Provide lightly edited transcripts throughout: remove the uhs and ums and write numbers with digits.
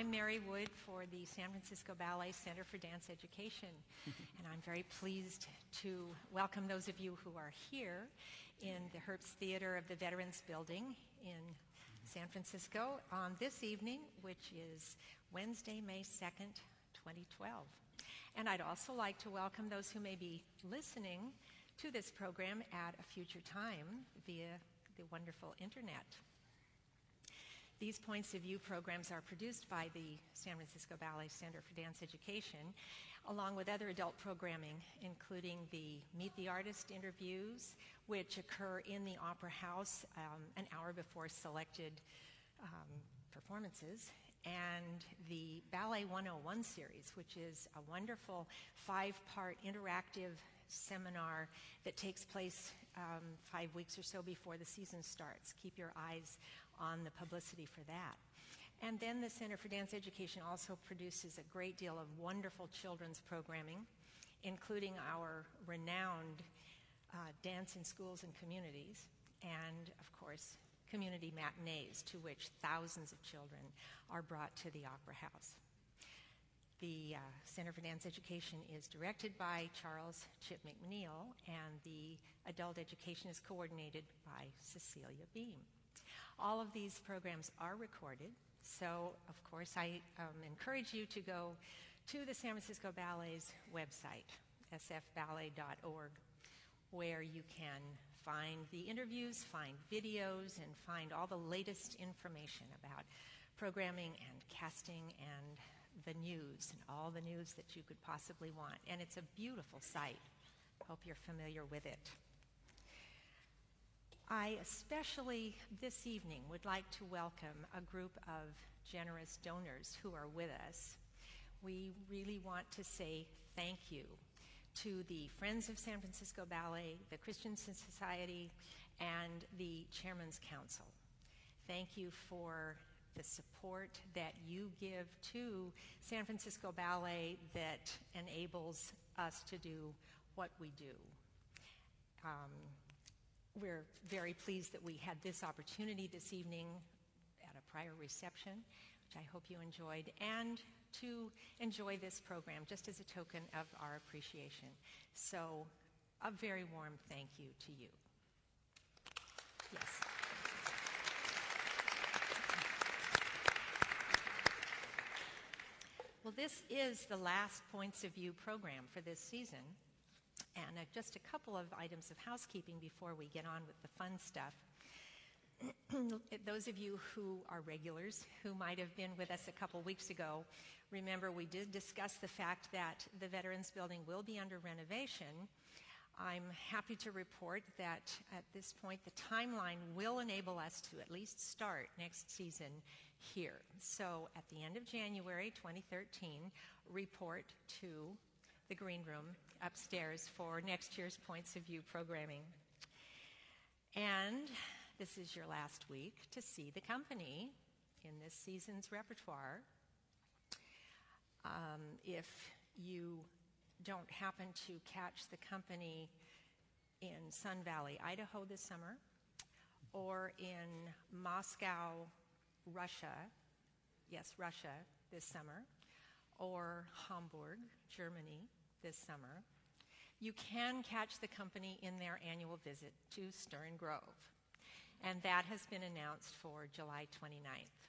I'm Mary Wood for the San Francisco Ballet Center for Dance Education, and I'm very pleased to welcome those of you who are here in the Herbst Theater of the Veterans Building in San Francisco on this evening, which is Wednesday, May 2nd, 2012. And I'd also like to welcome those who may be listening to this program at a future time via the wonderful internet. These Points of View programs are produced by the San Francisco Ballet Center for Dance Education, along with other adult programming, including the Meet the Artist interviews, which occur in the Opera House an hour before selected performances, and the Ballet 101 series, which is a wonderful five-part interactive seminar that takes place 5 weeks or so before the season starts. Keep your eyes on the publicity for that. And then the Center for Dance Education also produces a great deal of wonderful children's programming, including our renowned Dance in Schools and Communities, and of course community matinees to which thousands of children are brought to the Opera House. The Center for Dance Education is directed by Charles Chip McNeil, and the adult education is coordinated by Cecilia Beam. All of these programs are recorded, so of course I encourage you to go to the San Francisco Ballet's website, sfballet.org, where you can find the interviews, find videos, and find all the latest information about programming and casting and the news, and all the news that you could possibly want. And it's a beautiful site. Hope you're familiar with it. I especially this evening would like to welcome a group of generous donors who are with us. We really want to say thank you to the Friends of San Francisco Ballet, the Christensen Society, and the Chairman's Council. Thank you for the support that you give to San Francisco Ballet that enables us to do what we do. We're very pleased that we had this opportunity this evening at a prior reception, which I hope you enjoyed, and to enjoy this program just as a token of our appreciation. So a very warm thank you to you. Yes. Well, this is the last Points of View program for this season, and just a couple of items of housekeeping before we get on with the fun stuff. Those of you who are regulars, who might have been with us a couple weeks ago, remember we did discuss the fact that the Veterans Building will be under renovation. I'm happy to report that at this point the timeline will enable us to at least start next season here. So at the end of January 2013, report to the green room upstairs for next year's Points of View programming. And this is your last week to see the company in this season's repertoire. If you don't happen to catch the company in Sun Valley, Idaho this summer, or in Moscow, Russia, yes, Russia this summer, or Hamburg, Germany this summer, you can catch the company in their annual visit to Stern Grove. And that has been announced for July 29th.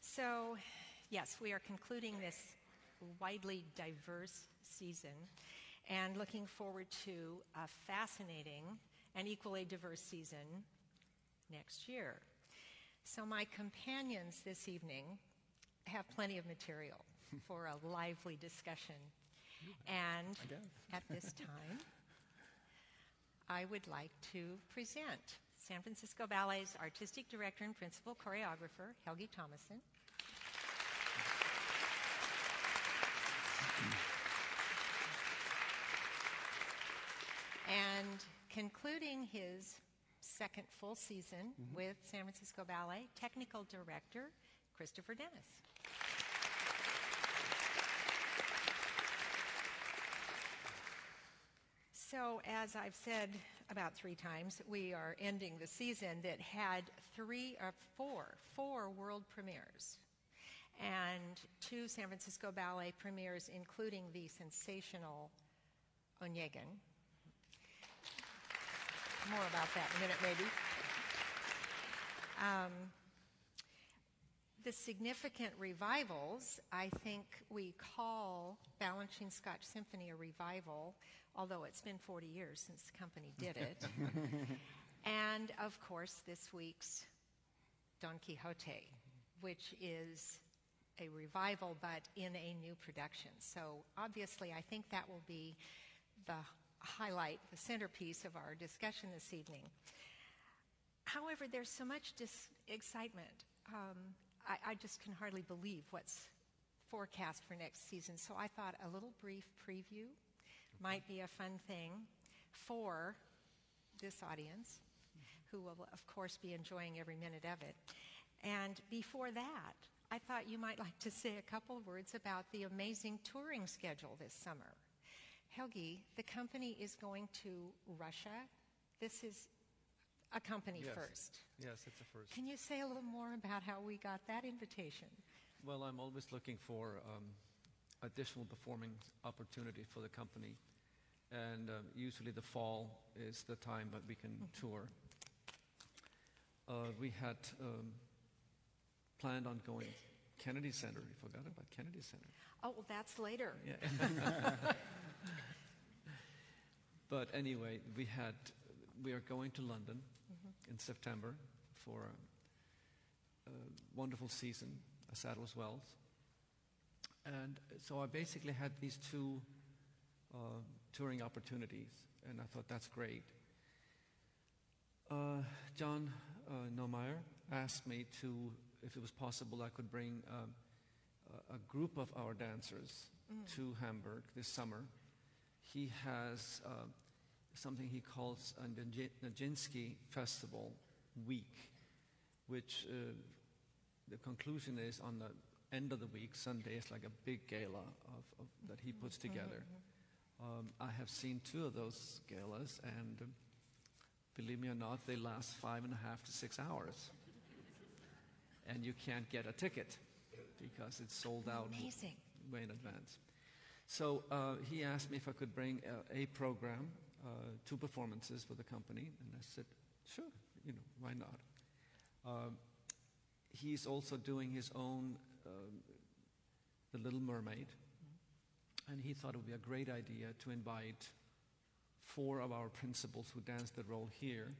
So, yes, we are concluding this widely diverse season and looking forward to a fascinating and equally diverse season next year. So my companions this evening have plenty of material for a lively discussion, and at this time I would like to present San Francisco Ballet's Artistic Director and Principal Choreographer, Helgi Tomasson, and concluding his second full season with San Francisco Ballet, Technical Director Christopher Dennis. So as I've said about three times, we are ending the season that had four world premieres and 2 San Francisco Ballet premieres, including the sensational Onegin. More about that in a minute, maybe. The significant revivals, I think we call Balanchine Scotch Symphony a revival, although it's been 40 years since the company did it. And, of course, this week's Don Quixote, which is a revival but in a new production. So, obviously, I think that will be the highlight, the centerpiece of our discussion this evening. However, there's so much excitement. I just can hardly believe what's forecast for next season. So I thought a little brief preview might be a fun thing for this audience, who will, of course, be enjoying every minute of it. And before that, I thought you might like to say a couple of words about the amazing touring schedule this summer. Helgi, the company is going to Russia. This is a company first. Yes, it's a first. Can you say a little more about how we got that invitation? Well, I'm always looking for additional performing opportunity for the company. And usually the fall is the time that we can tour. We had planned on going Kennedy Center. We forgot about Kennedy Center. Oh, well, that's later. Yeah. But anyway, we are going to London in September for a wonderful season, a Sadler's Wells. And so I basically had these 2 touring opportunities, and I thought that's great. John Neumeier asked me to, if it was possible, I could bring a group of our dancers to Hamburg this summer. He has something he calls a Nijinsky Festival Week, which the conclusion is on the end of the week. Sunday is like a big gala of that he puts together. I have seen 2 of those galas, and believe me or not, they last 5.5 to 6 hours. And you can't get a ticket because it's sold out way in advance. So he asked me if I could bring a program, 2 performances for the company, and I said, sure, you know, why not? He's also doing his own The Little Mermaid, and he thought it would be a great idea to invite 4 of our principals who danced the role here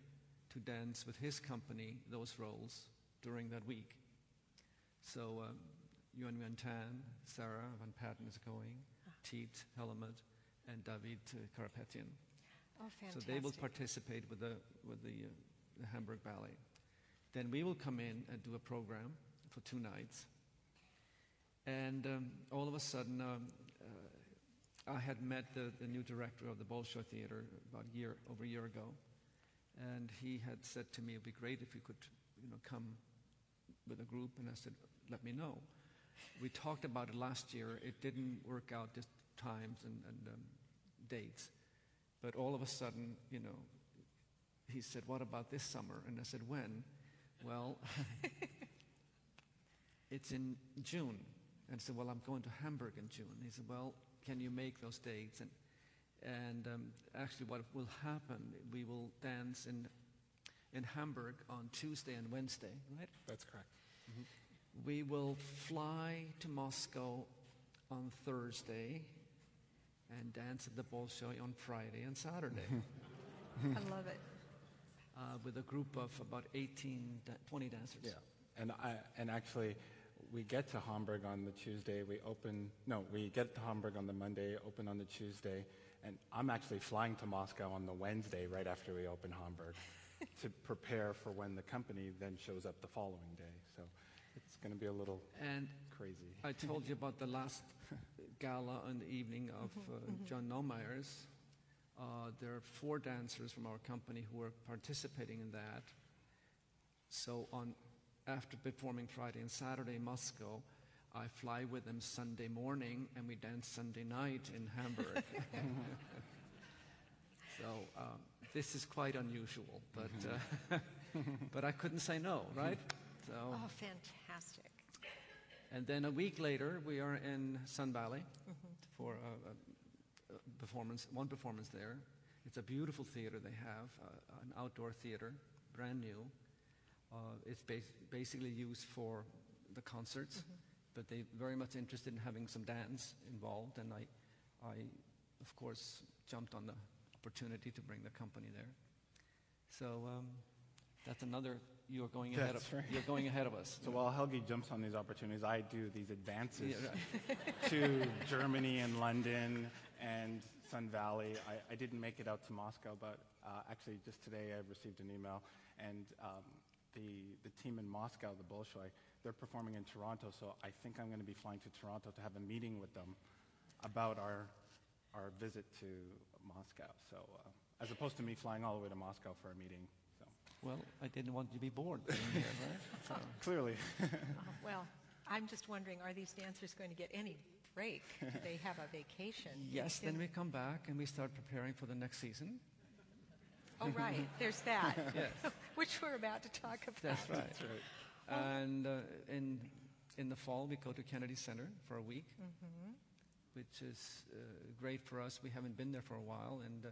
to dance with his company those roles during that week. So Yuan Tan, Sarah Van Patten is going, Teet Helmut, and David Karapetian. Oh, fantastic. So they will participate with the Hamburg Ballet. Then we will come in and do a program for 2 nights. And all of a sudden, I had met the new director of the Bolshoi Theater about over a year ago, and he had said to me, it would be great if you could, you know, come with a group. And I said, let me know. We talked about it last year. It didn't work out, just times and dates. But all of a sudden, you know, he said, what about this summer? And I said, when? Well, it's in June. And I said, well, I'm going to Hamburg in June. And he said, well, can you make those dates? And actually what will happen, we will dance in Hamburg on Tuesday and Wednesday, right? That's correct. We will fly to Moscow on Thursday and dance at the Bolshoi on Friday and Saturday. I love it. With a group of about 20 dancers. Yeah, and actually, we get to Hamburg on the Tuesday. We get to Hamburg on the Monday, open on the Tuesday, and I'm actually flying to Moscow on the Wednesday right after we open Hamburg to prepare for when the company then shows up the following day. So it's going to be a little crazy. I told you about the last gala on the evening of John Neumeier's. There are 4 dancers from our company who are participating in that. So after performing Friday and Saturday in Moscow, I fly with them Sunday morning, and we dance Sunday night in Hamburg. So this is quite unusual, but but I couldn't say no, right? So, oh, fantastic. And then a week later, we are in Sun Valley for a performance, one performance there. It's a beautiful theater they have, an outdoor theater, brand new. It's basically used for the concerts, but they're very much interested in having some dance involved, and I of course, jumped on the opportunity to bring the company there. So that's another. You're going ahead of you're going ahead of us. So while Helgi jumps on these opportunities, I do these advances to Germany and London and Sun Valley. I didn't make it out to Moscow, but actually just today I received an email, and the team in Moscow, the Bolshoi, they're performing in Toronto. So I think I'm going to be flying to Toronto to have a meeting with them about our visit to Moscow. So as opposed to me flying all the way to Moscow for a meeting. So. Well, I didn't want you to be bored being here, right? So. Clearly. Well, I'm just wondering, are these dancers going to get any break? Do they have a vacation? Yes, then we come back and we start preparing for the next season. Oh, right. There's that. Yes. Which we're about to talk about. That's right. That's right. And in the fall, we go to Kennedy Center for a week. Which is great for us. We haven't been there for a while, and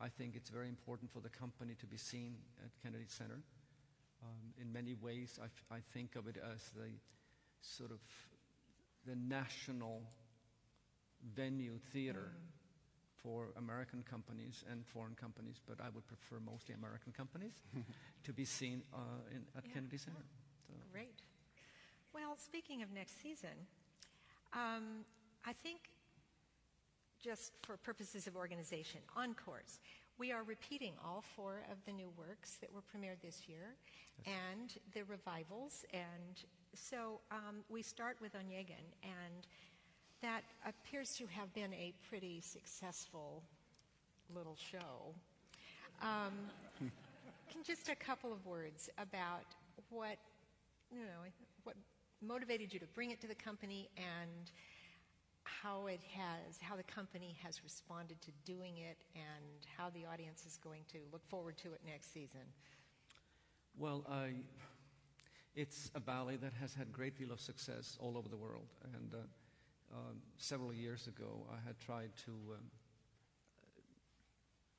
I think it's very important for the company to be seen at Kennedy Center. In many ways, I think of it as the sort of the national venue theater for American companies and foreign companies, but I would prefer mostly American companies to be seen at Kennedy Center. So. Great. Well, speaking of next season, I think just for purposes of organization, encores. We are repeating all four of the new works that were premiered this year, and the revivals. And so we start with Onegin, and that appears to have been a pretty successful little show. Just a couple of words about what, you know, what motivated you to bring it to the company, and how the company has responded to doing it, and how the audience is going to look forward to it next season. Well, it's a ballet that has had a great deal of success all over the world. And several years ago, I had tried to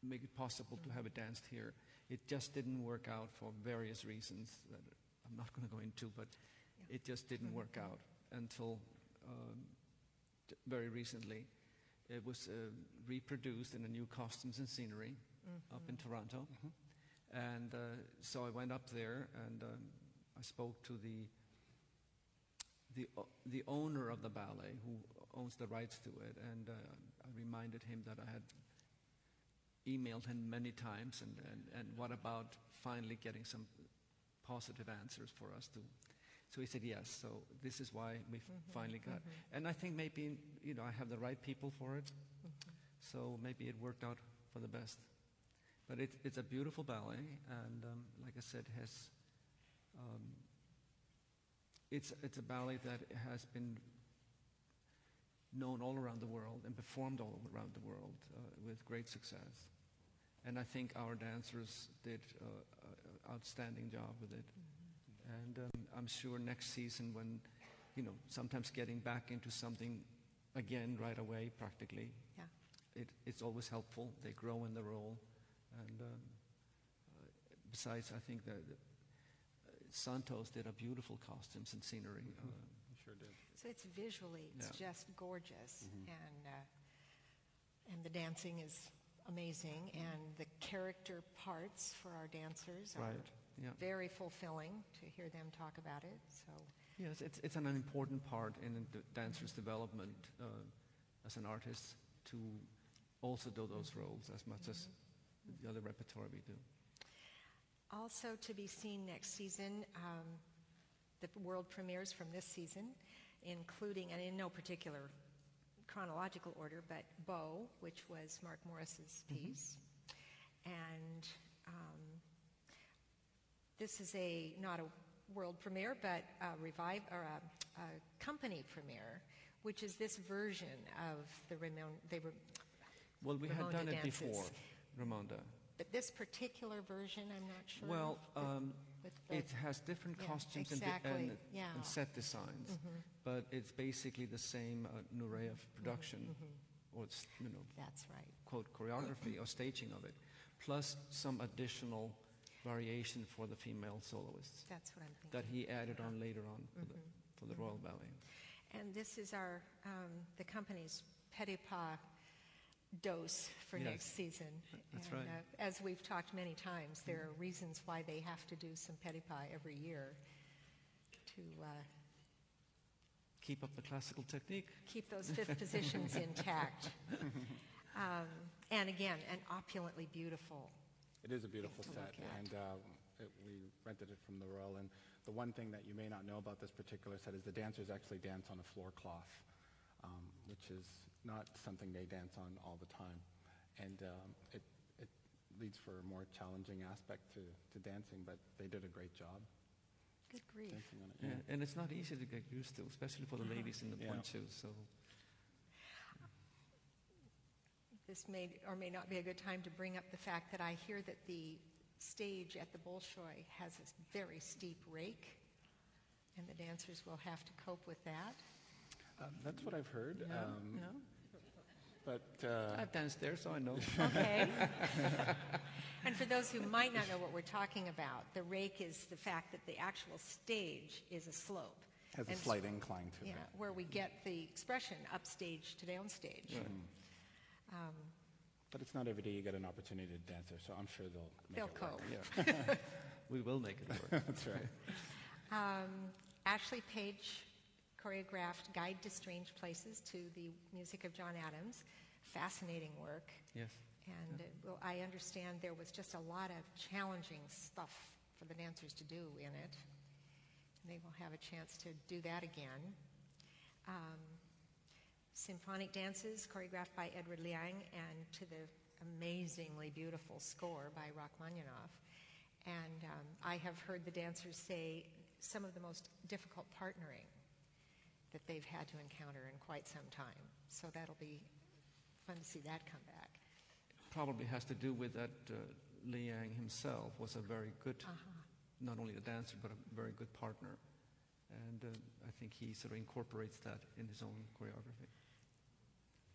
make it possible to have it danced here. It just didn't work out for various reasons that I'm not going to go into, but it just didn't work out until very recently. It was reproduced in a new costumes and scenery up in Toronto. And so I went up there, and I spoke to the owner of the ballet, who owns the rights to it, and I reminded him that I had emailed him many times, and what about finally getting some positive answers for us to. So he said yes. So this is why we finally got. And I think maybe, you know, I have the right people for it. So maybe it worked out for the best. But it's a beautiful ballet, and like I said, has it's a ballet that has been known all around the world and performed all around the world with great success. And I think our dancers did an outstanding job with it. And I'm sure next season, when, you know, sometimes getting back into something again right away practically, it's always helpful. They grow in the role. And besides, I think that Santos did a beautiful costumes and scenery. He sure did. So it's visually, it's just gorgeous. And the dancing is amazing. And the character parts for our dancers are very fulfilling to hear them talk about it. So yes, it's an important part in the dancer's development as an artist to also do those roles as much as the other repertoire we do. Also to be seen next season, the world premieres from this season, including, and in no particular chronological order, but Beau, which was Mark Morris's piece, and this is not a world premiere, but a company premiere, which is this version of the Raymonda dances. Well, we had done it before, Raymonda. But this particular version, I'm not sure. Well, it has different costumes and set designs, but it's basically the same Nureyev production, or it's, you know, that's right, quote, choreography or staging of it, plus some additional variation for the female soloists. That's what I'm thinking. That he added on later on for the Royal Ballet. And this is our the company's petit pas dose for next season. That's right. As we've talked many times, there are reasons why they have to do some petit pas every year to keep up the classical technique. Keep those fifth positions intact. And again, an opulently beautiful. It is a beautiful set, and we rented it from the Royal. And the one thing that you may not know about this particular set is the dancers actually dance on a floor cloth, which is not something they dance on all the time, and it leads for a more challenging aspect to dancing, but they did a great job. Good grief. On it. Yeah. Yeah. And it's not easy to get used to, especially for the ladies in the ponchos. So this may or may not be a good time to bring up the fact that I hear that the stage at the Bolshoi has a very steep rake, and the dancers will have to cope with that. That's what I've heard. Yeah. But I've danced there, so I know. Okay. And for those who might not know what we're talking about, the rake is the fact that the actual stage is a slope. Has a slight incline to it. Yeah, where we get the expression upstage to downstage. Right. But it's not every day you get an opportunity to dance there, so I'm sure they'll make it work. Yeah. We will make it work. That's right. Ashley Page choreographed Guide to Strange Places to the music of John Adams. Fascinating work. Yes. And well, I understand there was just a lot of challenging stuff for the dancers to do in it. And they will have a chance to do that again. Symphonic dances choreographed by Edward Liang and to the amazingly beautiful score by Rachmaninoff. And I have heard the dancers say some of the most difficult partnering that they've had to encounter in quite some time. So that'll be fun to see that come back. It probably has to do with that Liang himself was a very good, not only a dancer, but a very good partner. And I think he sort of incorporates that in his own choreography.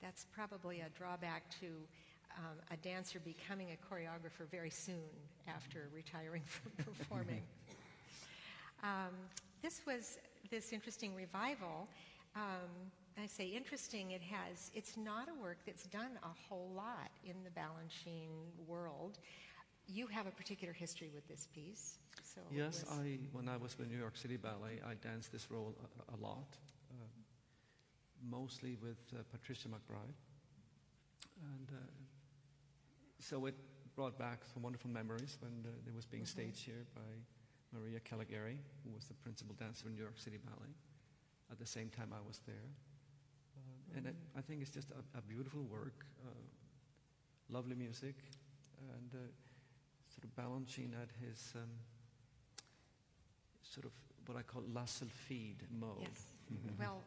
That's probably a drawback to a dancer becoming a choreographer very soon after retiring from performing. This was this interesting revival. I say interesting, it's not a work that's done a whole lot in the Balanchine world. You have a particular history with this piece. So yes, when I was with New York City Ballet, I danced this role a lot, mostly with Patricia McBride. And so it brought back some wonderful memories when it was being staged here by Maria Caligari, who was the principal dancer in New York City Ballet, at the same time I was there. And I think it's just a beautiful work, lovely music, and sort of Balanchine at his sort of what I call La Sylphide mode. Yes. Well,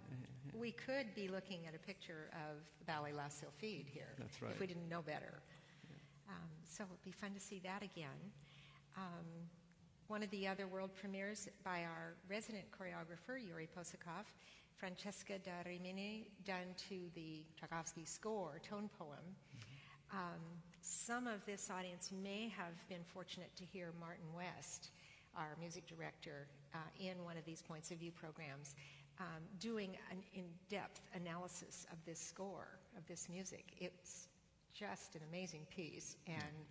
we could be looking at a picture of the ballet La Sylphide here. That's right. If we didn't know better. Yeah. So it would be fun to see that again. One of the other world premieres by our resident choreographer, Yuri Possokhov, Francesca da Rimini, done to the Tchaikovsky score, tone poem. Some of this audience may have been fortunate to hear Martin West, our music director, in one of these points of view programs, doing an in-depth analysis of this score, of this music. It's just an amazing piece. And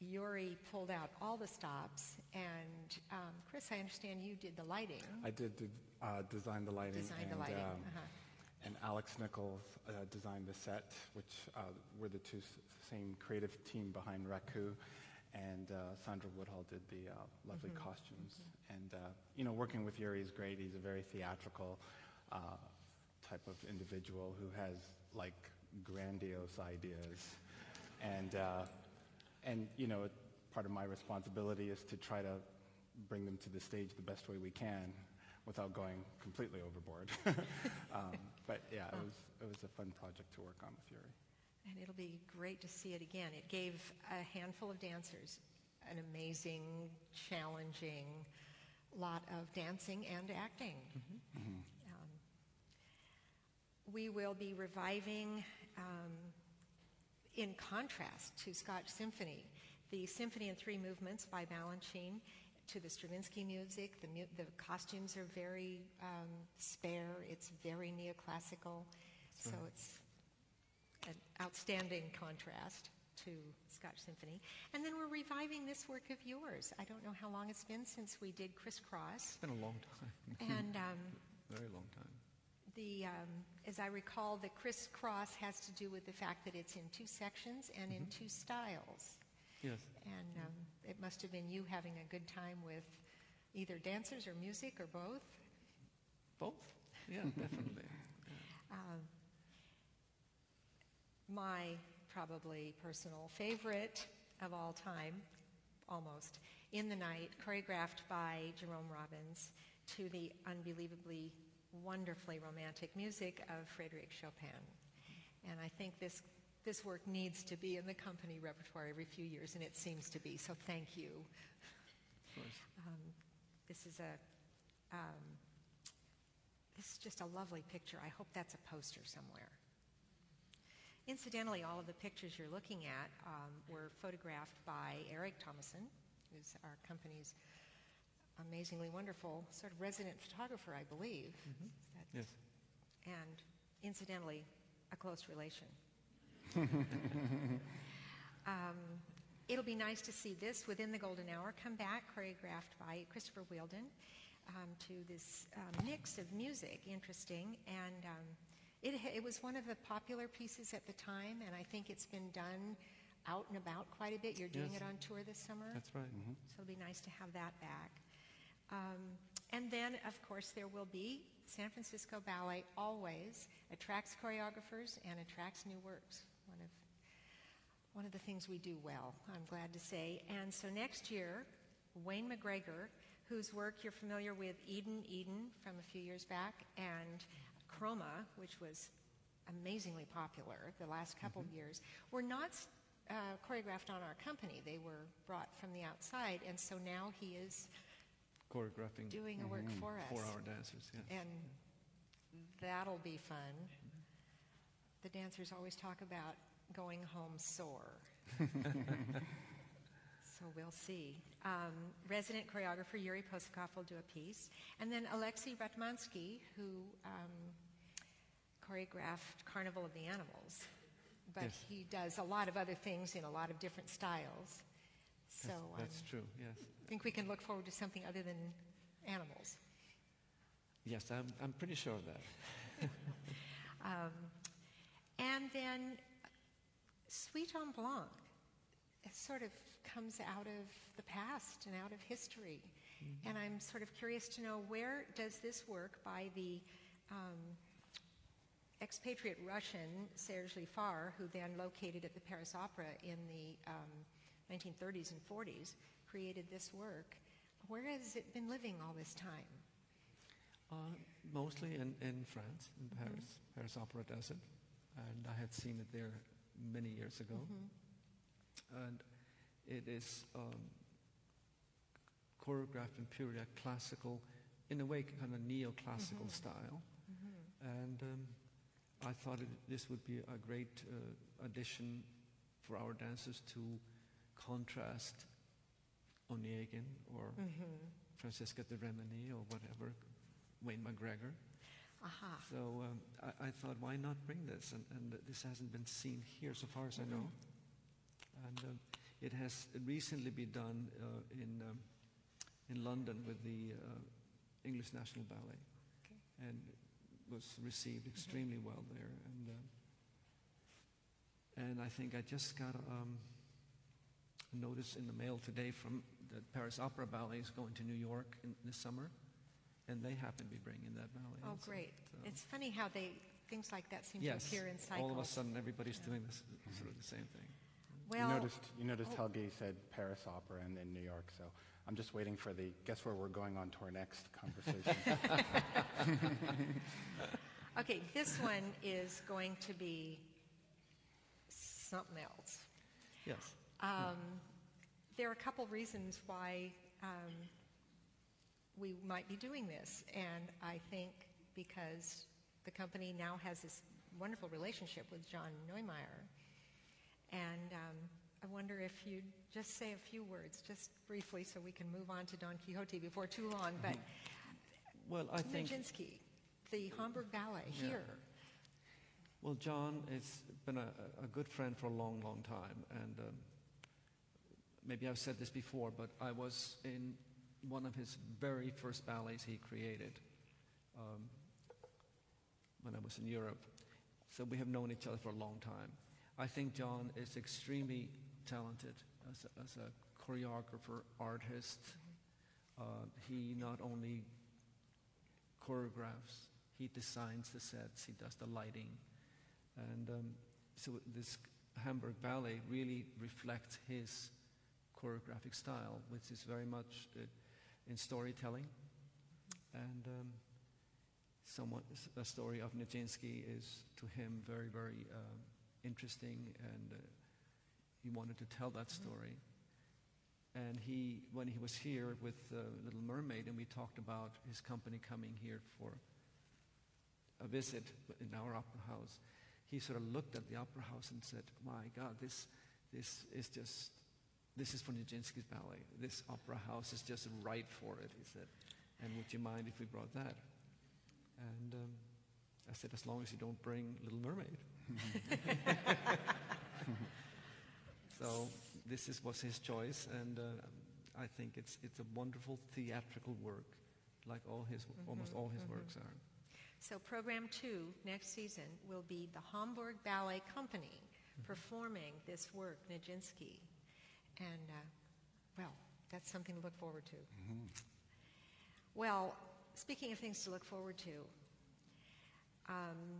Yuri pulled out all the stops, and Chris, I understand you did the lighting. I did design the lighting. And Alex Nichols designed the set, which were the same creative team behind Raku, and Sandra Woodhull did the lovely costumes. And you know, working with Yuri is great. He's a very theatrical type of individual who has like grandiose ideas, and you know, part of my responsibility is to try to bring them to the stage the best way we can, without going completely overboard. But yeah, it was a fun project to work on with Yuri. and it'll be great to see it again. It gave a handful of dancers an amazing, challenging lot of dancing and acting. Mm-hmm. Mm-hmm. We will be reviving, in contrast to Scotch Symphony, the Symphony in Three Movements by Balanchine to the Stravinsky music. The costumes are very spare. It's very neoclassical. So it's an outstanding contrast to Scotch Symphony. And then we're reviving this work of yours. I don't know how long it's been since we did Crisscross. It's been a long time. And very long time. The, as I recall, the Crisscross has to do with the fact that it's in two sections and in two styles. Yes. And it must have been you having a good time with either dancers or music or both. Both, yeah, definitely. Yeah. My probably personal favorite of all time, almost, In the Night, choreographed by Jerome Robbins to the unbelievably, wonderfully romantic music of Frédéric Chopin. And I think this work needs to be in the company repertoire every few years, and it seems to be, so thank you. Of course. This is a this is just a lovely picture. I hope that's a poster somewhere. Incidentally, all of the pictures you're looking at were photographed by Eric Tomasson, who's our company's amazingly wonderful sort of resident photographer, I believe. Mm-hmm. Yes. And incidentally, a close relation. It'll be nice to see this Within the Golden Hour come back, choreographed by Christopher Wheeldon, to this mix of music, interesting, and it was one of the popular pieces at the time, and I think it's been done out and about quite a bit. You're doing it on tour this summer. That's right. Mm-hmm. So it'll be nice to have that back. And then, of course, there will be San Francisco Ballet always attracts choreographers and attracts new works. One of the things we do well, I'm glad to say. And so next year, Wayne McGregor, whose work you're familiar with, Eden, Eden, from a few years back, and Chroma, which was amazingly popular the last couple of years, were not choreographed on our company. They were brought from the outside, and so now he is choreographing, doing a work for us. For our dancers, yes. And that'll be fun. Mm-hmm. The dancers always talk about going home sore. So we'll see. Resident choreographer Yuri Possokhov will do a piece. And then Alexei Ratmansky, who choreographed Carnival of the Animals. But he does a lot of other things in a lot of different styles. So that's true, yes. I think we can look forward to something other than animals. Yes, I'm pretty sure of that. And then Suite en Blanc. It sort of comes out of the past and out of history. Mm-hmm. And I'm sort of curious to know, where does this work by the expatriate Russian Serge Lifar, who then located at the Paris Opera in the 1930s and 40s, created this work. Where has it been living all this time? Mostly in France, in Paris. Paris Opera does it. And I had seen it there many years ago. Mm-hmm. And it is choreographed in purely a classical, in a way, kind of neoclassical style. Mm-hmm. And I thought this would be a great addition for our dancers to contrast Onegin or Francesca da Rimini or whatever, Wayne McGregor. Uh-huh. So I thought, why not bring this? And this hasn't been seen here so far as I know. And it has recently been done in London with the English National Ballet, and was received extremely well there. And I think I just got a notice in the mail today from the Paris Opera Ballet is going to New York this summer, and they happen to be bringing that ballet. Oh, great! So. It's funny how things like that seem to appear in cycles. All of a sudden, everybody's doing this sort of the same thing. Well, you noticed Helgi said Paris Opera and then New York, so I'm just waiting for the guess where we're going on tour next conversation. Okay, this one is going to be something else. Yes. There are a couple reasons why we might be doing this, and I think because the company now has this wonderful relationship with John Neumeier, and I wonder if you'd just say a few words, just briefly, so we can move on to Don Quixote before too long. But well, I think Nijinsky, the Hamburg Ballet here. Well, John has been a good friend for a long, long time, and maybe I've said this before, but I was in one of his very first ballets he created when I was in Europe. So we have known each other for a long time. I think John is extremely talented as a choreographer, artist. He not only choreographs, he designs the sets, he does the lighting. And so this Hamburg Ballet really reflects his choreographic style, which is very much in storytelling. And the story of Nijinsky is to him very, very interesting, and he wanted to tell that story. And he, when he was here with Little Mermaid, and we talked about his company coming here for a visit in our opera house, he sort of looked at the opera house and said, "My God, this is for Nijinsky's ballet. This opera house is just right for it," he said. "And would you mind if we brought that?" And I said, "As long as you don't bring Little Mermaid." So this was his choice, and I think it's a wonderful theatrical work, like all his almost all his works are. So program 2 next season will be the Hamburg Ballet Company performing this work, Nijinsky. And, well, that's something to look forward to. Well, speaking of things to look forward to,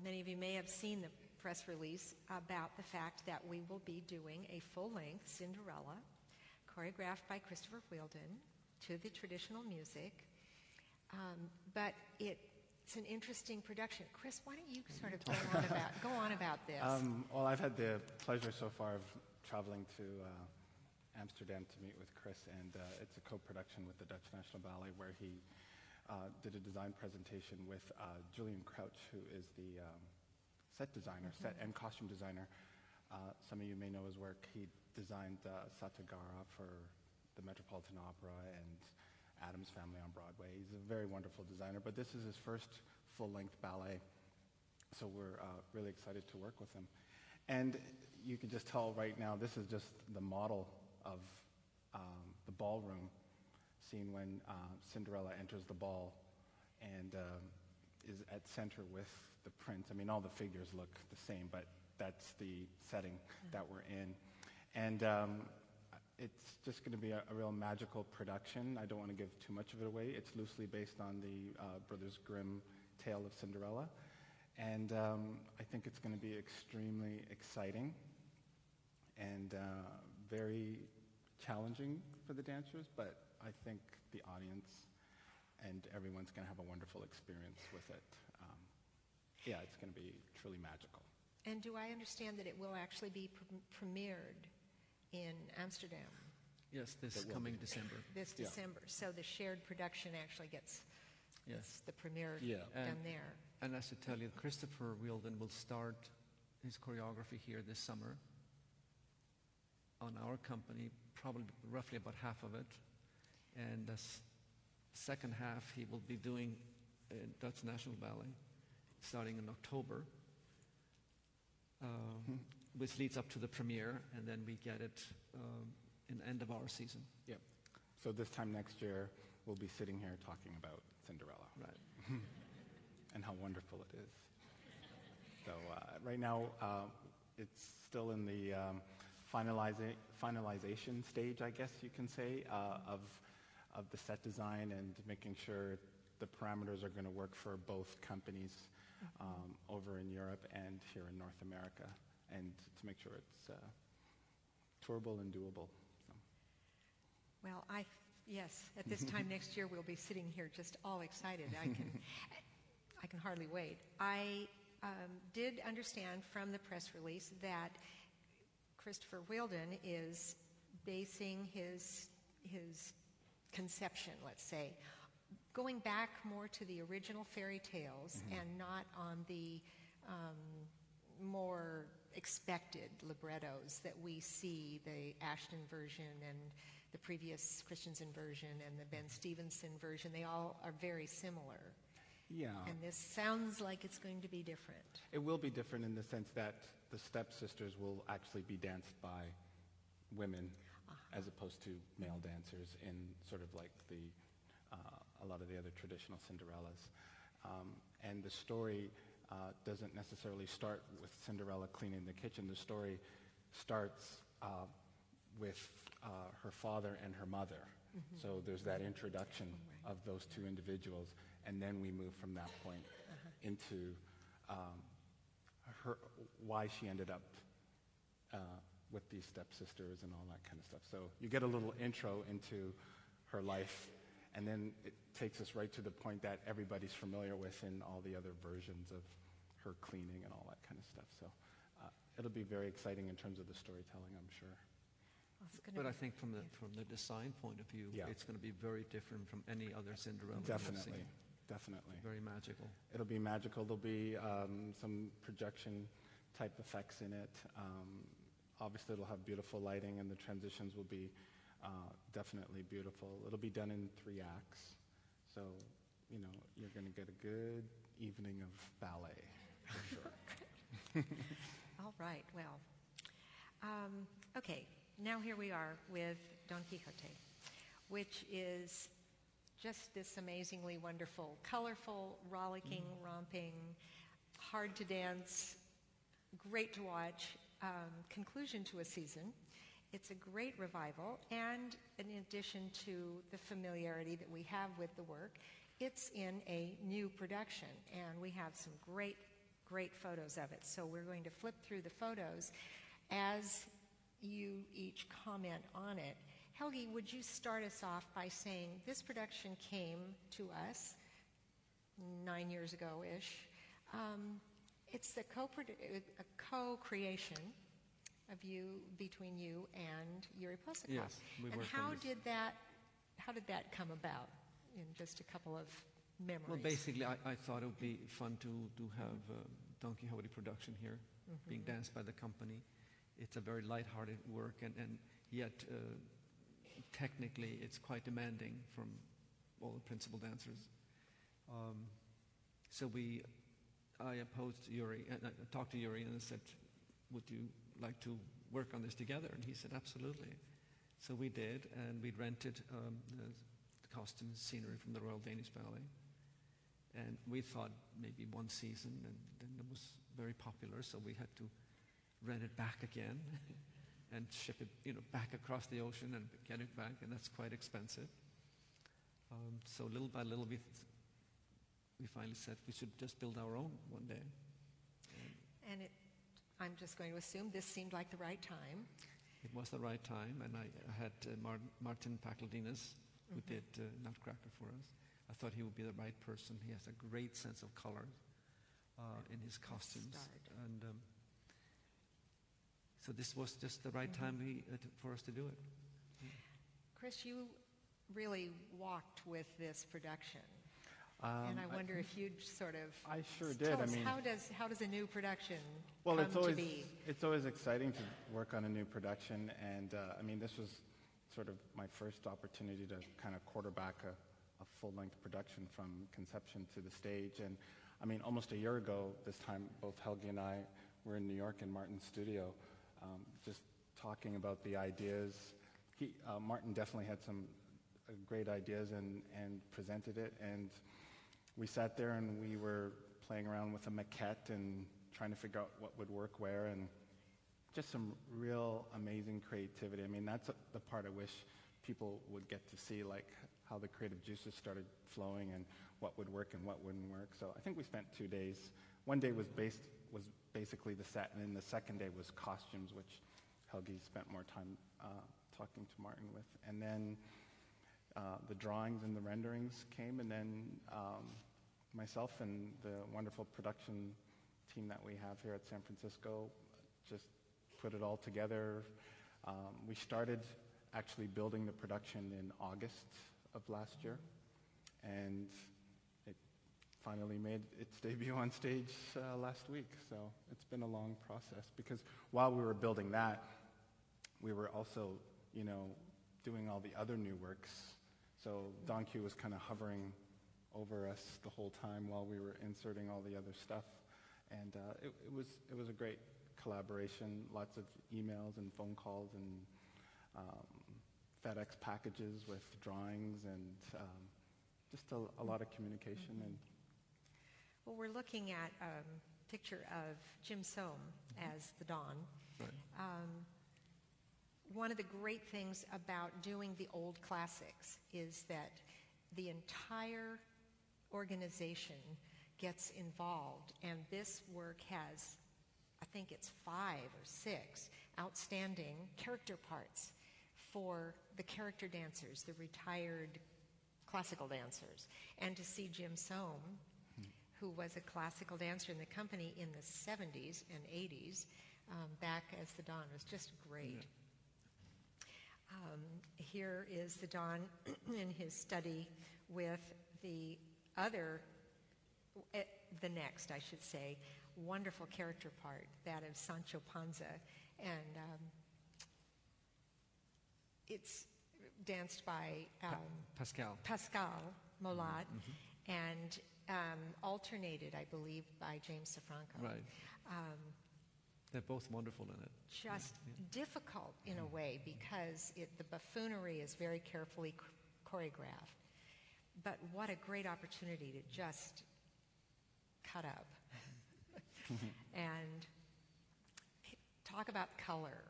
many of you may have seen the press release about the fact that we will be doing a full-length Cinderella, choreographed by Christopher Wheeldon, to the traditional music. But it's an interesting production. Chris, why don't you sort of go on about this? Well, I've had the pleasure so far of traveling to Amsterdam to meet with Chris, and it's a co-production with the Dutch National Ballet, where he did a design presentation with Julian Crouch, who is the set designer, set and costume designer. Some of you may know his work. He designed Satagara for the Metropolitan Opera and Addams Family on Broadway. He's a very wonderful designer, but this is his first full-length ballet, so we're really excited to work with him. And you can just tell right now, this is just the model of the ballroom scene when Cinderella enters the ball and is at center with the prince. I mean, all the figures look the same, but that's the setting that we're in. And it's just going to be a real magical production. I don't want to give too much of it away. It's loosely based on the Brothers Grimm tale of Cinderella. And I think it's going to be extremely exciting and very challenging for the dancers, but I think the audience and everyone's going to have a wonderful experience with it. Yeah, it's going to be truly magical. And do I understand that it will actually be premiered in Amsterdam? Yes, this coming December. This December. So the shared production actually gets the premiere done there. And I should tell you, Christopher Wheeldon will start his choreography here this summer on our company, probably roughly about half of it. And the second half he will be doing at Dutch National Ballet, starting in October, which leads up to the premiere, and then we get it in the end of our season. Yep. So this time next year, we'll be sitting here talking about Cinderella. Right. And how wonderful it is. So right now, it's still in the finalization stage, I guess you can say, of the set design and making sure the parameters are going to work for both companies over in Europe and here in North America, and to make sure it's tourable and doable. So. Well, yes, at this time next year we'll be sitting here just all excited. I can hardly wait. I did understand from the press release that Christopher Wheeldon is basing his conception, let's say, going back more to the original fairy tales and not on the more expected librettos that we see, the Ashton version and the previous Christensen version and the Ben Stevenson version. They all are very similar. Yeah. And this sounds like it's going to be different. It will be different in the sense that the stepsisters will actually be danced by women as opposed to male dancers in sort of like the a lot of the other traditional Cinderellas. And the story doesn't necessarily start with Cinderella cleaning the kitchen. The story starts with her father and her mother. Mm-hmm. So there's that introduction of those two individuals, and then we move from that point into why she ended up with these stepsisters and all that kind of stuff. So you get a little intro into her life, and then it takes us right to the point that everybody's familiar with in all the other versions of her cleaning and all that kind of stuff. So it'll be very exciting in terms of the storytelling, I'm sure. But I think from the design point of view, it's going to be very different from any other Cinderella. Definitely, definitely. Very magical. It'll be magical. There'll be some projection type effects in it. Obviously, it'll have beautiful lighting, and the transitions will be definitely beautiful. It'll be done in 3 acts, so you know you're going to get a good evening of ballet for sure. All right. Well, okay. Now here we are with Don Quixote, which is just this amazingly wonderful, colorful, rollicking, romping, hard to dance, great to watch, conclusion to a season. It's a great revival, and in addition to the familiarity that we have with the work, it's in a new production, and we have some great, great photos of it. So we're going to flip through the photos as you each comment on it. Helgi, would you start us off by saying this production came to us 9 years ago-ish. It's a co-creation between you and Yuri Possokhov. Yes, we worked on this. And how did that come about in just a couple of memories? Well, basically, I thought it would be fun to have Don Quixote production here, being danced by the company. It's a very lighthearted work, and yet technically it's quite demanding from all the principal dancers. So I approached Yuri, and I talked to Yuri, and I said, "Would you like to work on this together?" And he said, "Absolutely." So we did, and we rented the costumes, scenery from the Royal Danish Ballet, and we thought maybe one season, and then it was very popular, so we had to rent it back again and ship it, back across the ocean and get it back, and that's quite expensive. So little by little, we finally said we should just build our own one day. And I'm just going to assume this seemed like the right time. It was the right time, and I had Martin Pacaldinas, who did Nutcracker for us. I thought he would be the right person. He has a great sense of color in his costumes. And so this was just the right time for us to do it. Chris, you really walked with this production, and I wonder if you'd sort of. I sure did. Tell us, I mean, how does a new production come to be? It's always exciting to work on a new production, and I mean this was sort of my first opportunity to kind of quarterback a full-length production from conception to the stage, and I mean almost a year ago this time, both Helgi and I were in New York in Martin's studio. Just talking about the ideas. Martin definitely had some great ideas and presented it, and we sat there and we were playing around with a maquette and trying to figure out what would work where, and just some real amazing creativity. I mean, that's the part I wish people would get to see, like how the creative juices started flowing and what would work and what wouldn't work. So I think we spent 2 days. One day was basically the set, and then the second day was costumes, which Helgi spent more time talking to Martin with. And then the drawings and the renderings came, and then myself and the wonderful production team that we have here at San Francisco just put it all together. We started actually building the production in August of last year, and it finally made its debut on stage last week. So it's been a long process, because while we were building that, we were also, you know, doing all the other new works. So Don Q was kind of hovering over us the whole time while we were inserting all the other stuff. And it was a great collaboration, lots of emails and phone calls and FedEx packages with drawings, and just a lot of communication. Mm-hmm. And well, we're looking at a picture of Jim Sohm mm-hmm. as the Don. Right. One of the great things about doing the old classics is that the entire organization gets involved, and this work has, I think it's 5 or 6 outstanding character parts for the character dancers, the retired classical dancers. And to see Jim Sohm, who was a classical dancer in the company in the 70s and 80s, back as the Don, was just great. Yeah. Here is the Don in his study with the other, the next, I should say, wonderful character part, that of Sancho Panza, and it's danced by Pascal Molat, mm-hmm. and alternated, I believe, by James Safranco. Right. They're both wonderful in it. Just yeah. difficult in a way, because the buffoonery is very carefully choreographed. But what a great opportunity to just cut up and talk about color.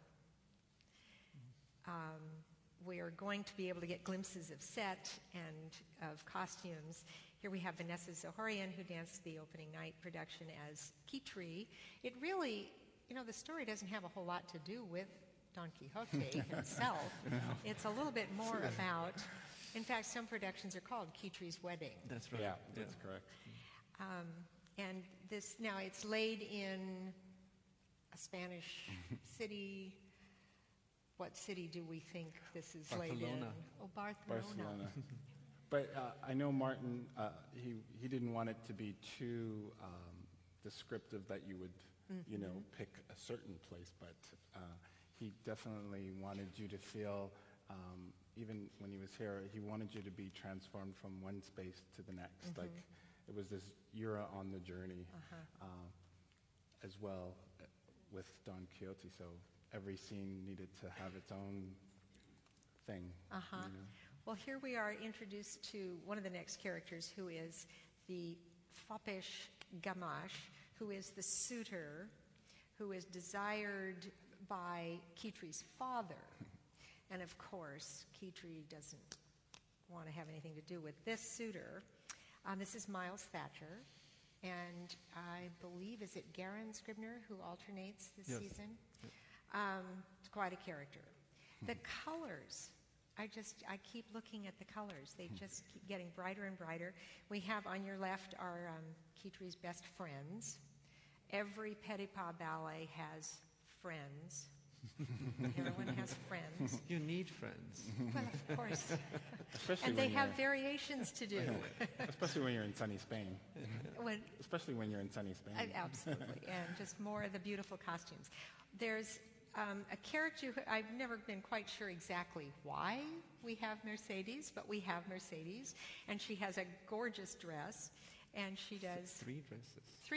We are going to be able to get glimpses of set and of costumes. Here we have Vanessa Zohorian, who danced the opening night production as Kitri. It really, you know, the story doesn't have a whole lot to do with Don Quixote himself. No. It's a little bit more about, in fact, some productions are called Kitri's Wedding. That's right. Yeah, that's correct. And this, now it's laid in a Spanish city. What city do we think this is laid in? Oh, Barcelona. But I know Martin, he didn't want it to be too descriptive that you would, mm-hmm. you know, pick a certain place, but he definitely wanted you to feel, even when he was here, he wanted you to be transformed from one space to the next. Mm-hmm. Like, it was this, you're on the journey, uh-huh. As well with Don Quixote, so every scene needed to have its own thing. Uh-huh. You know? Well, here we are introduced to one of the next characters, who is the foppish Gamache, who is the suitor, who is desired by Kitri's father. And of course, Kitri doesn't want to have anything to do with this suitor. This is Miles Thatcher, and I believe, is it Garen Scribner who alternates this yes. season? Yep. It's quite a character. The colors, I keep looking at the colors. They just keep getting brighter and brighter. We have on your left our Kitri's best friends. Every petit pas ballet has friends. Everyone has friends. You need friends. Well, of course. Especially and they have variations to do. Especially when you're in sunny Spain. Especially when you're in sunny Spain. Absolutely. And just more of the beautiful costumes. There's a character who I've never been quite sure exactly why we have Mercedes, but we have Mercedes. And she has a gorgeous dress. And she does three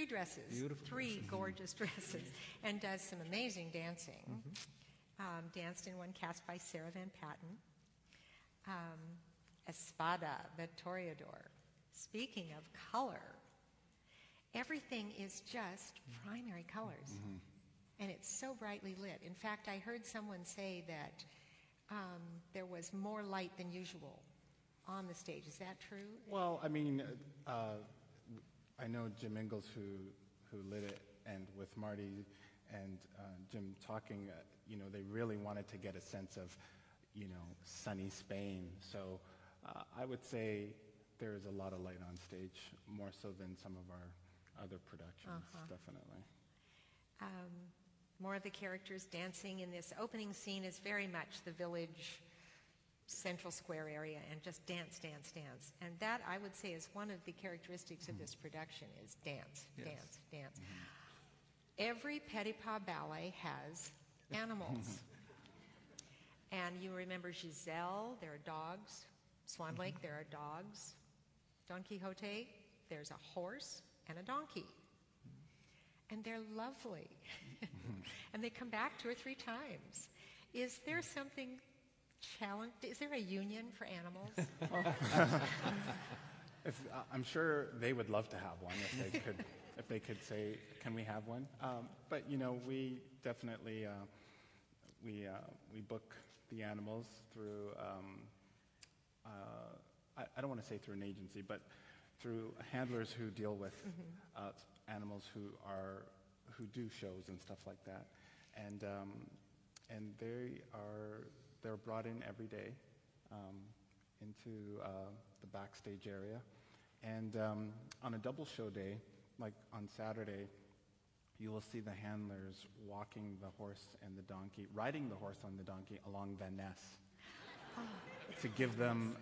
dresses, beautiful three dresses. Gorgeous dresses, and does some amazing dancing. Mm-hmm. Danced in one cast by Sarah Van Patten. Espada, the Toreador. Speaking of color, everything is just primary colors, mm-hmm. and it's so brightly lit. In fact, I heard someone say that there was more light than usual on the stage. Is that true? Well, I mean. I know Jim Ingalls who lit it, and with Marty and Jim talking, you know, they really wanted to get a sense of, you know, sunny Spain. So I would say there is a lot of light on stage, more so than some of our other productions, uh-huh. definitely. more of the characters dancing in this opening scene is very much the village central square area and just dance, dance, dance. And that, I would say, is one of the characteristics of this production, is dance, dance, dance. Every Petipa ballet has animals. And you remember Giselle, there are dogs. Swan Lake, there are dogs. Don Quixote, there's a horse and a donkey. And they're lovely. And they come back 2 or 3 times. Is there something challenged? Is there a union for animals? I'm sure they would love to have one if they could, if they could say, can we have one? But, you know, we definitely, we book the animals through, I don't want to say through an agency, but through handlers who deal with animals who do shows and stuff like that, and they're brought in every day into the backstage area, and on a double show day, like on Saturday, you will see the handlers walking the horse and the donkey, riding the horse on the donkey along Van Ness. To give them,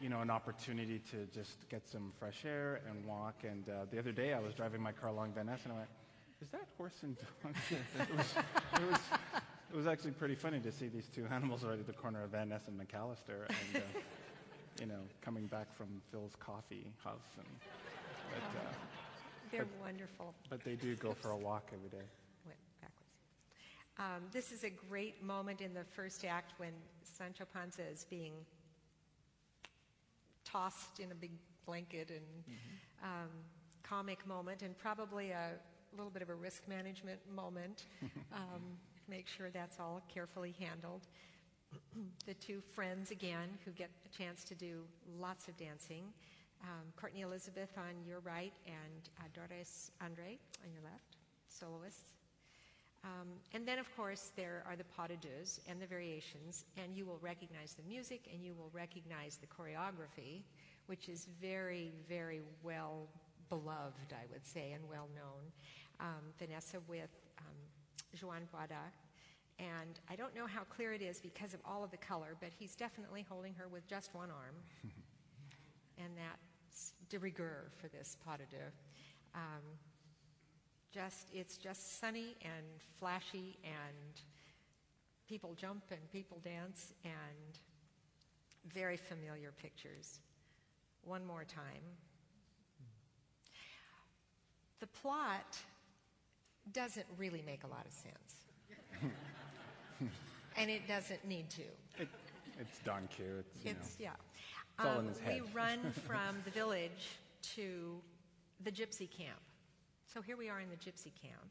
you know, an opportunity to just get some fresh air and walk. And the other day, I was driving my car along Van Ness, and I went, "Is that horse and donkey?" It was actually pretty funny to see these two animals right at the corner of Van Ness and McAllister, and you know, coming back from Phil's coffee huff. And, they're wonderful. But they do go for a walk every day. This is a great moment in the first act when Sancho Panza is being tossed in a big blanket, and comic moment, and probably a little bit of a risk management moment. Make sure that's all carefully handled. The two friends again who get a chance to do lots of dancing. Courtney Elizabeth on your right and Doris Andre on your left, soloists. And then, of course, there are the pas de deux and the variations, and you will recognize the music and you will recognize the choreography, which is very, very well beloved, I would say, and well known. Vanessa with Juan Boada, and I don't know how clear it is because of all of the color, but he's definitely holding her with just one arm, and that's de rigueur for this pas de deux. It's just sunny and flashy, and people jump and people dance, and very familiar pictures. One more time. The plot doesn't really make a lot of sense. And it doesn't need to. It's Don Quixote. It's all in his head. We run from the village to the gypsy camp. So here we are in the gypsy camp,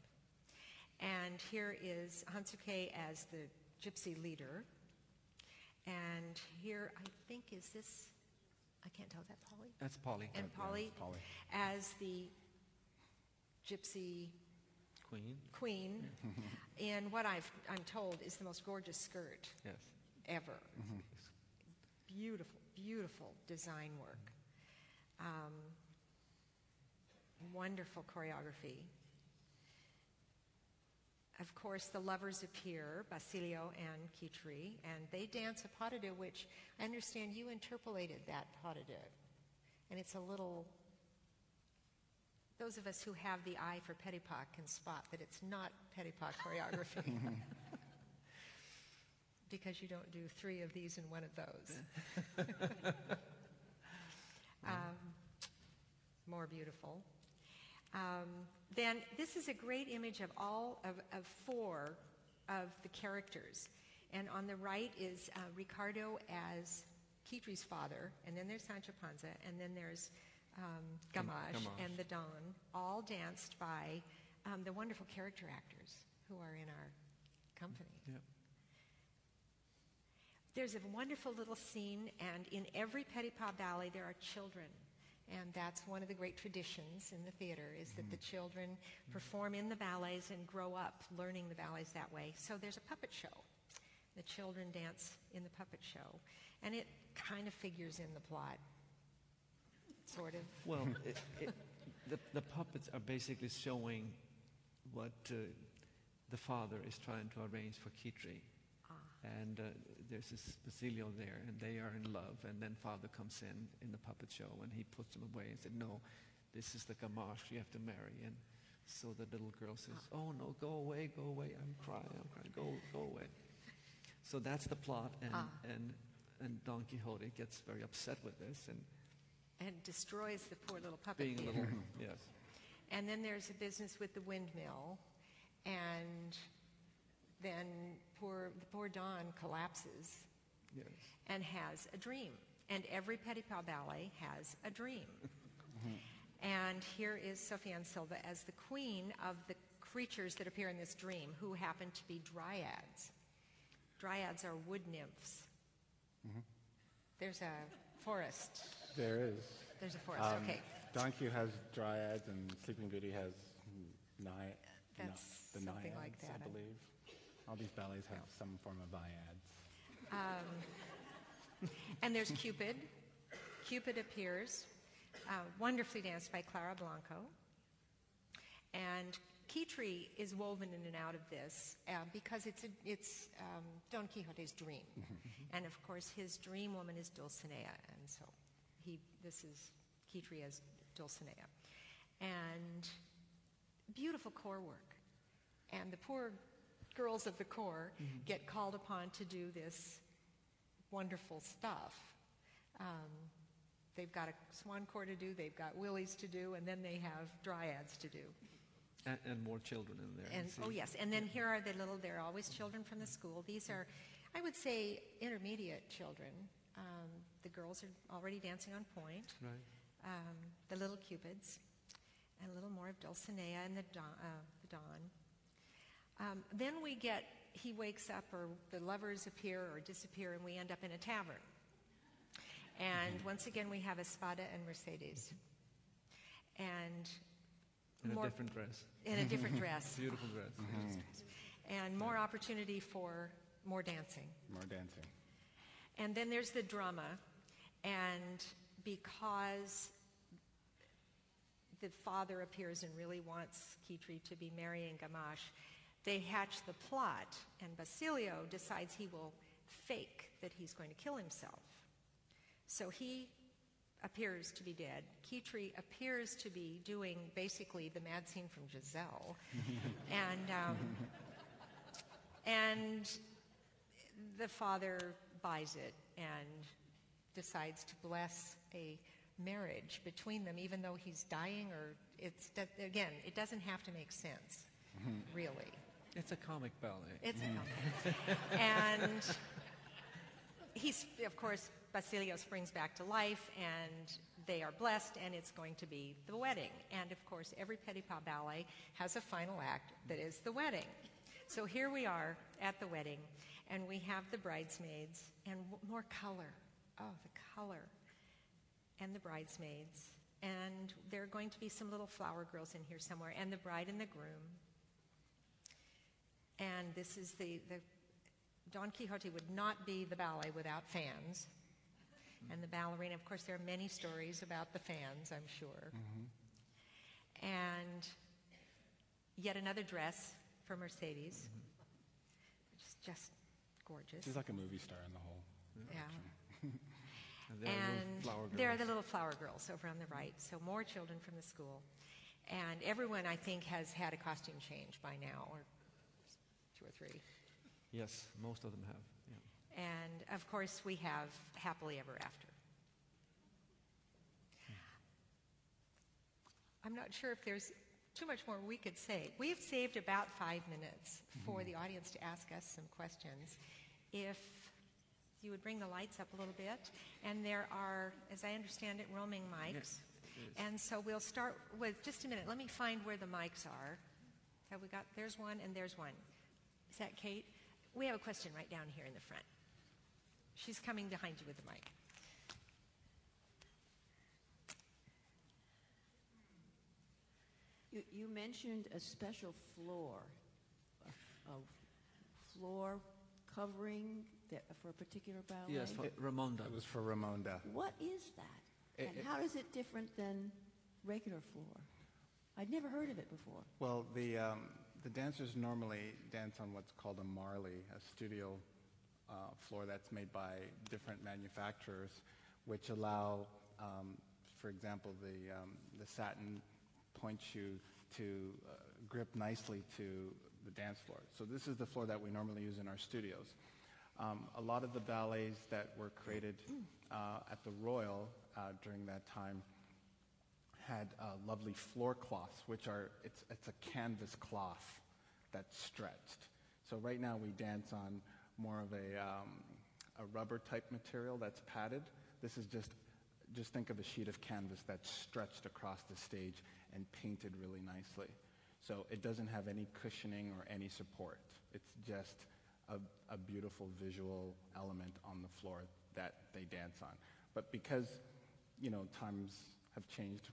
and here is Hansuke as the gypsy leader, and here I think is this, I can't tell, is that Polly? That's Polly. And Polly, yeah, as the gypsy queen in what I'm told is the most gorgeous skirt ever. Beautiful, beautiful design work. Wonderful choreography. Of course, the lovers appear, Basilio and Kitri, and they dance a pas de deux, which I understand you interpolated that pas de deux. And it's a little, those of us who have the eye for petit pas can spot that it's not petit pas choreography. Because you don't do 3 of these and 1 of those. More beautiful. Then this is a great image of all of 4 of the characters, and on the right is Ricardo as Kitri's father, and then there's Sancho Panza, and then there's Gamache and the Don, all danced by the wonderful character actors who are in our company. There's a wonderful little scene, and in every petit pas ballet there are children. And that's one of the great traditions in the theater, is that the children perform in the ballets and grow up learning the ballets that way. So there's a puppet show. The children dance in the puppet show. And it kind of figures in the plot, sort of. Well, the puppets are basically showing what the father is trying to arrange for Kitri. And there's this Basilio there, and they are in love. And then father comes in the puppet show, and he puts them away and said, no, this is the Gamache you have to marry. And so the little girl says, oh, no, go away, I'm crying, go away. So that's the plot, and Don Quixote gets very upset with this. And destroys the poor little puppet theater. Yes. And then there's a business with the windmill, and then poor Don collapses, yes, and has a dream. And every Petipal ballet has a dream. And here is Sophiane Silva as the queen of the creatures that appear in this dream, who happen to be dryads. Dryads are wood nymphs. There's a forest. There is. There's a forest, okay. Don Q has dryads, and Sleeping Beauty has naiads. That's something like that, I believe. All these ballets have some form of iads. And there's Cupid. Cupid appears, wonderfully danced by Clara Blanco. And Kitri is woven in and out of this because it's Don Quixote's dream. And of course his dream woman is Dulcinea, and so this is Kitri as Dulcinea. And beautiful core work. And the poor girls of the Corps get called upon to do this wonderful stuff. They've got a swan corps to do, they've got willies to do, and then they have dryads to do. And more children in there. And, oh yes, and then here are the little, there are always children from the school. These are, I would say, intermediate children. The girls are already dancing on point. Right. The little Cupids, and a little more of Dulcinea and the Don. Then we get, he wakes up, or the lovers appear or disappear, and we end up in a tavern. And once again, we have Espada and Mercedes. And in a different dress. In a different dress. Beautiful dress. And more opportunity for more dancing. More dancing. And then there's the drama. And because the father appears and really wants Kitri to be marrying Gamache, they hatch the plot, and Basilio decides he will fake that he's going to kill himself. So he appears to be dead. Kitri appears to be doing basically the mad scene from Giselle. And the father buys it and decides to bless a marriage between them, even though he's dying, or it's, again, it doesn't have to make sense, really. It's a comic ballet. It's a comic. And he's, of course, Basilio springs back to life, and they are blessed, and it's going to be the wedding. And, of course, every petit pas ballet has a final act that is the wedding. So here we are at the wedding, and we have the bridesmaids, and more color. Oh, the color. And the bridesmaids. And there are going to be some little flower girls in here somewhere, and the bride and the groom. And this is the Don Quixote would not be the ballet without fans. And the ballerina, of course, there are many stories about the fans, I'm sure. And yet another dress for Mercedes, which is just gorgeous. She's like a movie star in the whole action. And there are the little flower girls over on the right, so more children from the school. And everyone, I think, has had a costume change by now, or two or three. Yes, most of them have. Yeah. And, of course, we have Happily Ever After. I'm not sure if there's too much more we could say. We've saved about 5 minutes for the audience to ask us some questions. If you would bring the lights up a little bit. And there are, as I understand it, roaming mics. Yes. And so we'll start with, just a minute, let me find where the mics are. Have we got, there's one and there's one. Is that Kate? We have a question right down here in the front. She's coming behind you with the mic. You mentioned a special floor, a floor covering that for a particular ballet? Yes, for Raymonda. It was for Raymonda. What is that? And how is it different than regular floor? I'd never heard of it before. Well, the dancers normally dance on what's called a marley, a studio floor that's made by different manufacturers, which allow, for example, the satin point shoe to grip nicely to the dance floor. So this is the floor that we normally use in our studios. A lot of the ballets that were created at the Royal during that time had lovely floor cloths, which are, it's a canvas cloth that's stretched. So right now we dance on more of a rubber type material that's padded. This is just think of a sheet of canvas that's stretched across the stage and painted really nicely. So it doesn't have any cushioning or any support. It's just a beautiful visual element on the floor that they dance on. But because, you know, times have changed,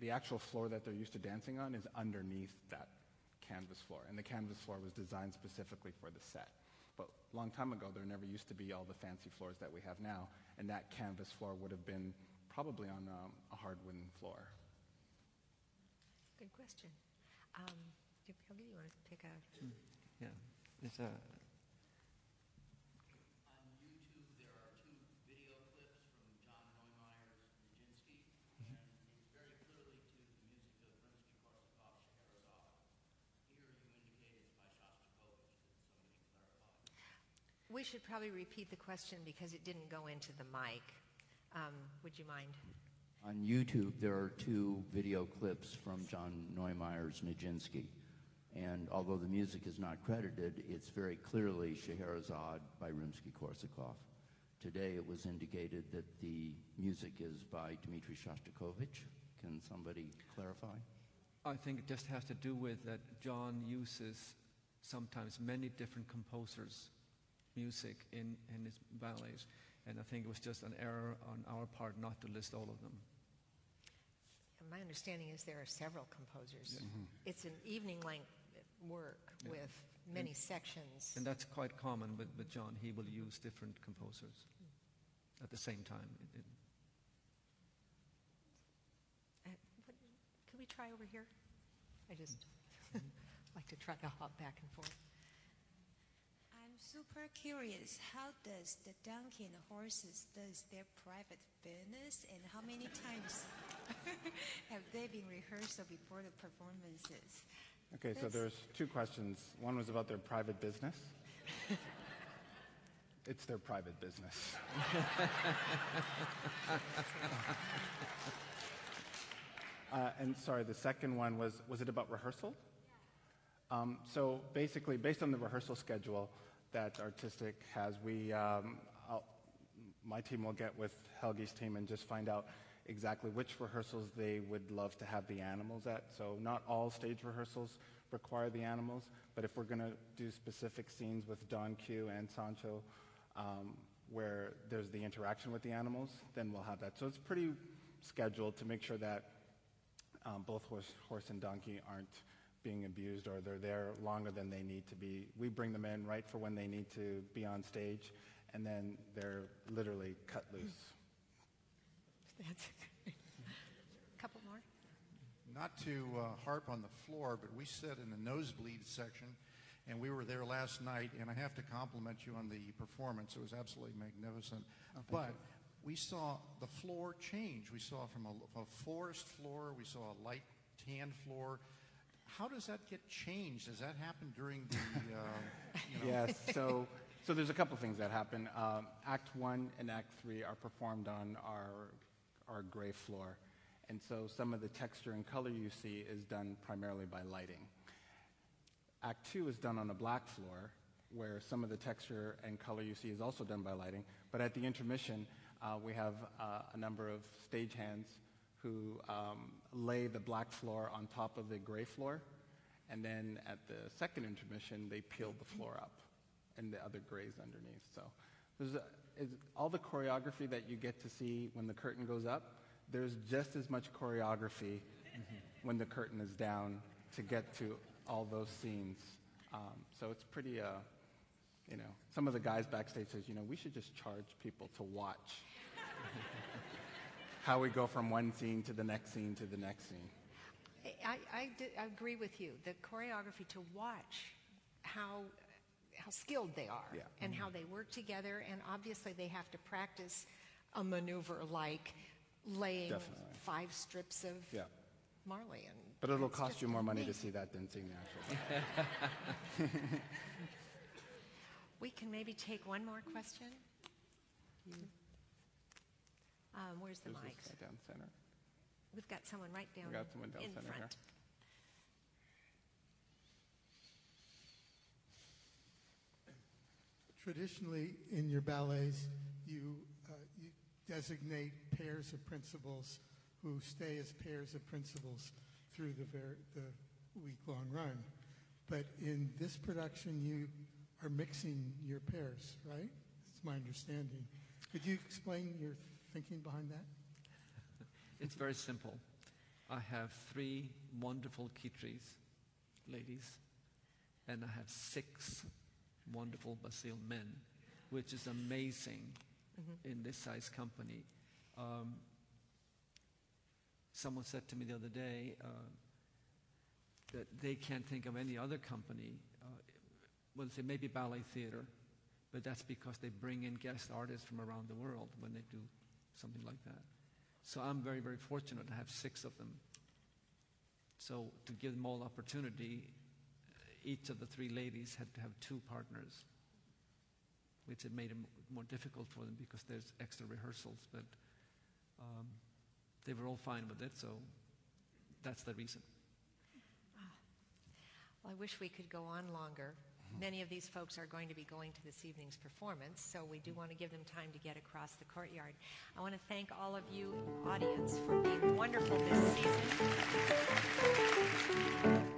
the actual floor that they're used to dancing on is underneath that canvas floor. And the canvas floor was designed specifically for the set. But a long time ago, there never used to be all the fancy floors that we have now, and that canvas floor would have been probably on a hard wooden floor. Good question. Helgi, you want to pick out? Yeah. There's a... On YouTube, there are two video clips from John Neumeier's Nijinsky, and it's very clearly to the music of Rimsky-Korsakov's Scheherazade. Here you indicated it's by Shostakovich. Did somebody clarify? We should probably repeat the question because it didn't go into the mic. Would you mind? On YouTube, there are two video clips from John Neumeier's Nijinsky. And although the music is not credited, it's very clearly Scheherazade by Rimsky-Korsakov. Today it was indicated that the music is by Dmitri Shostakovich. Can somebody clarify? I think it just has to do with that John uses sometimes many different composers' music in his ballets. And I think it was just an error on our part not to list all of them. My understanding is there are several composers. Yeah. Mm-hmm. It's an evening-length work with many sections. And that's quite common with John. He will use different composers at the same time. Can we try over here? I just like to try to hop back and forth. I'm super curious, how does the donkey and the horses does their private business, and how many times have they been rehearsed before the performances? Okay, so there's two questions. One was about their private business. It's their private business. And sorry, the second one was it about rehearsal? Yeah. So basically, based on the rehearsal schedule, that Artistic has, we, my team will get with Helgi's team and just find out exactly which rehearsals they would love to have the animals at. So not all stage rehearsals require the animals, but if we're going to do specific scenes with Don Q and Sancho where there's the interaction with the animals, then we'll have that. So it's pretty scheduled to make sure that both horse and donkey aren't being abused, or they're there longer than they need to be. We bring them in right for when they need to be on stage, and then they're literally cut loose. That's a couple more. Not to harp on the floor, but we sit in the nosebleed section, and we were there last night, and I have to compliment you on the performance. It was absolutely magnificent. But we saw the floor change. We saw from a forest floor, we saw a light tan floor. How does that get changed? Does that happen during the, Yes, so there's a couple things that happen. Act 1 and Act 3 are performed on our gray floor, and so some of the texture and color you see is done primarily by lighting. Act 2 is done on a black floor, where some of the texture and color you see is also done by lighting, but at the intermission, we have a number of stagehands who lay the black floor on top of the gray floor, and then at the second intermission, they peel the floor up, and the other gray's underneath. So there's all the choreography that you get to see when the curtain goes up, there's just as much choreography when the curtain is down to get to all those scenes. So it's pretty, you know, some of the guys backstage says, you know, we should just charge people to watch. How we go from one scene to the next scene to the next scene. I agree with you. The choreography, to watch how skilled they are, yeah, and how they work together, and obviously they have to practice a maneuver like laying, definitely, 5 strips of, yeah, Marley. And but it'll cost you more money to see that than seeing the actual. We can maybe take one more question. Where's the mic? Down center. We've got someone right down. We got someone down in center front. Here. Traditionally, in your ballets, you designate pairs of principals who stay as pairs of principals through the week-long run. But in this production, you are mixing your pairs, right? That's my understanding. Could you explain your thinking behind that? It's very simple. I have 3 wonderful Khitris, ladies, and I have 6 wonderful Basile men, which is amazing, mm-hmm, in this size company. Someone said to me the other day that they can't think of any other company. Well, they say maybe Ballet Theater, but that's because they bring in guest artists from around the world when they do something like that. So I'm very, very fortunate to have 6 of them. So to give them all opportunity, each of the 3 ladies had to have 2 partners, which had made it more difficult for them because there's extra rehearsals, but they were all fine with it, so that's the reason. Well, I wish we could go on longer. Many of these folks are going to be going to this evening's performance, so we do want to give them time to get across the courtyard. I want to thank all of you, audience, for being wonderful this season.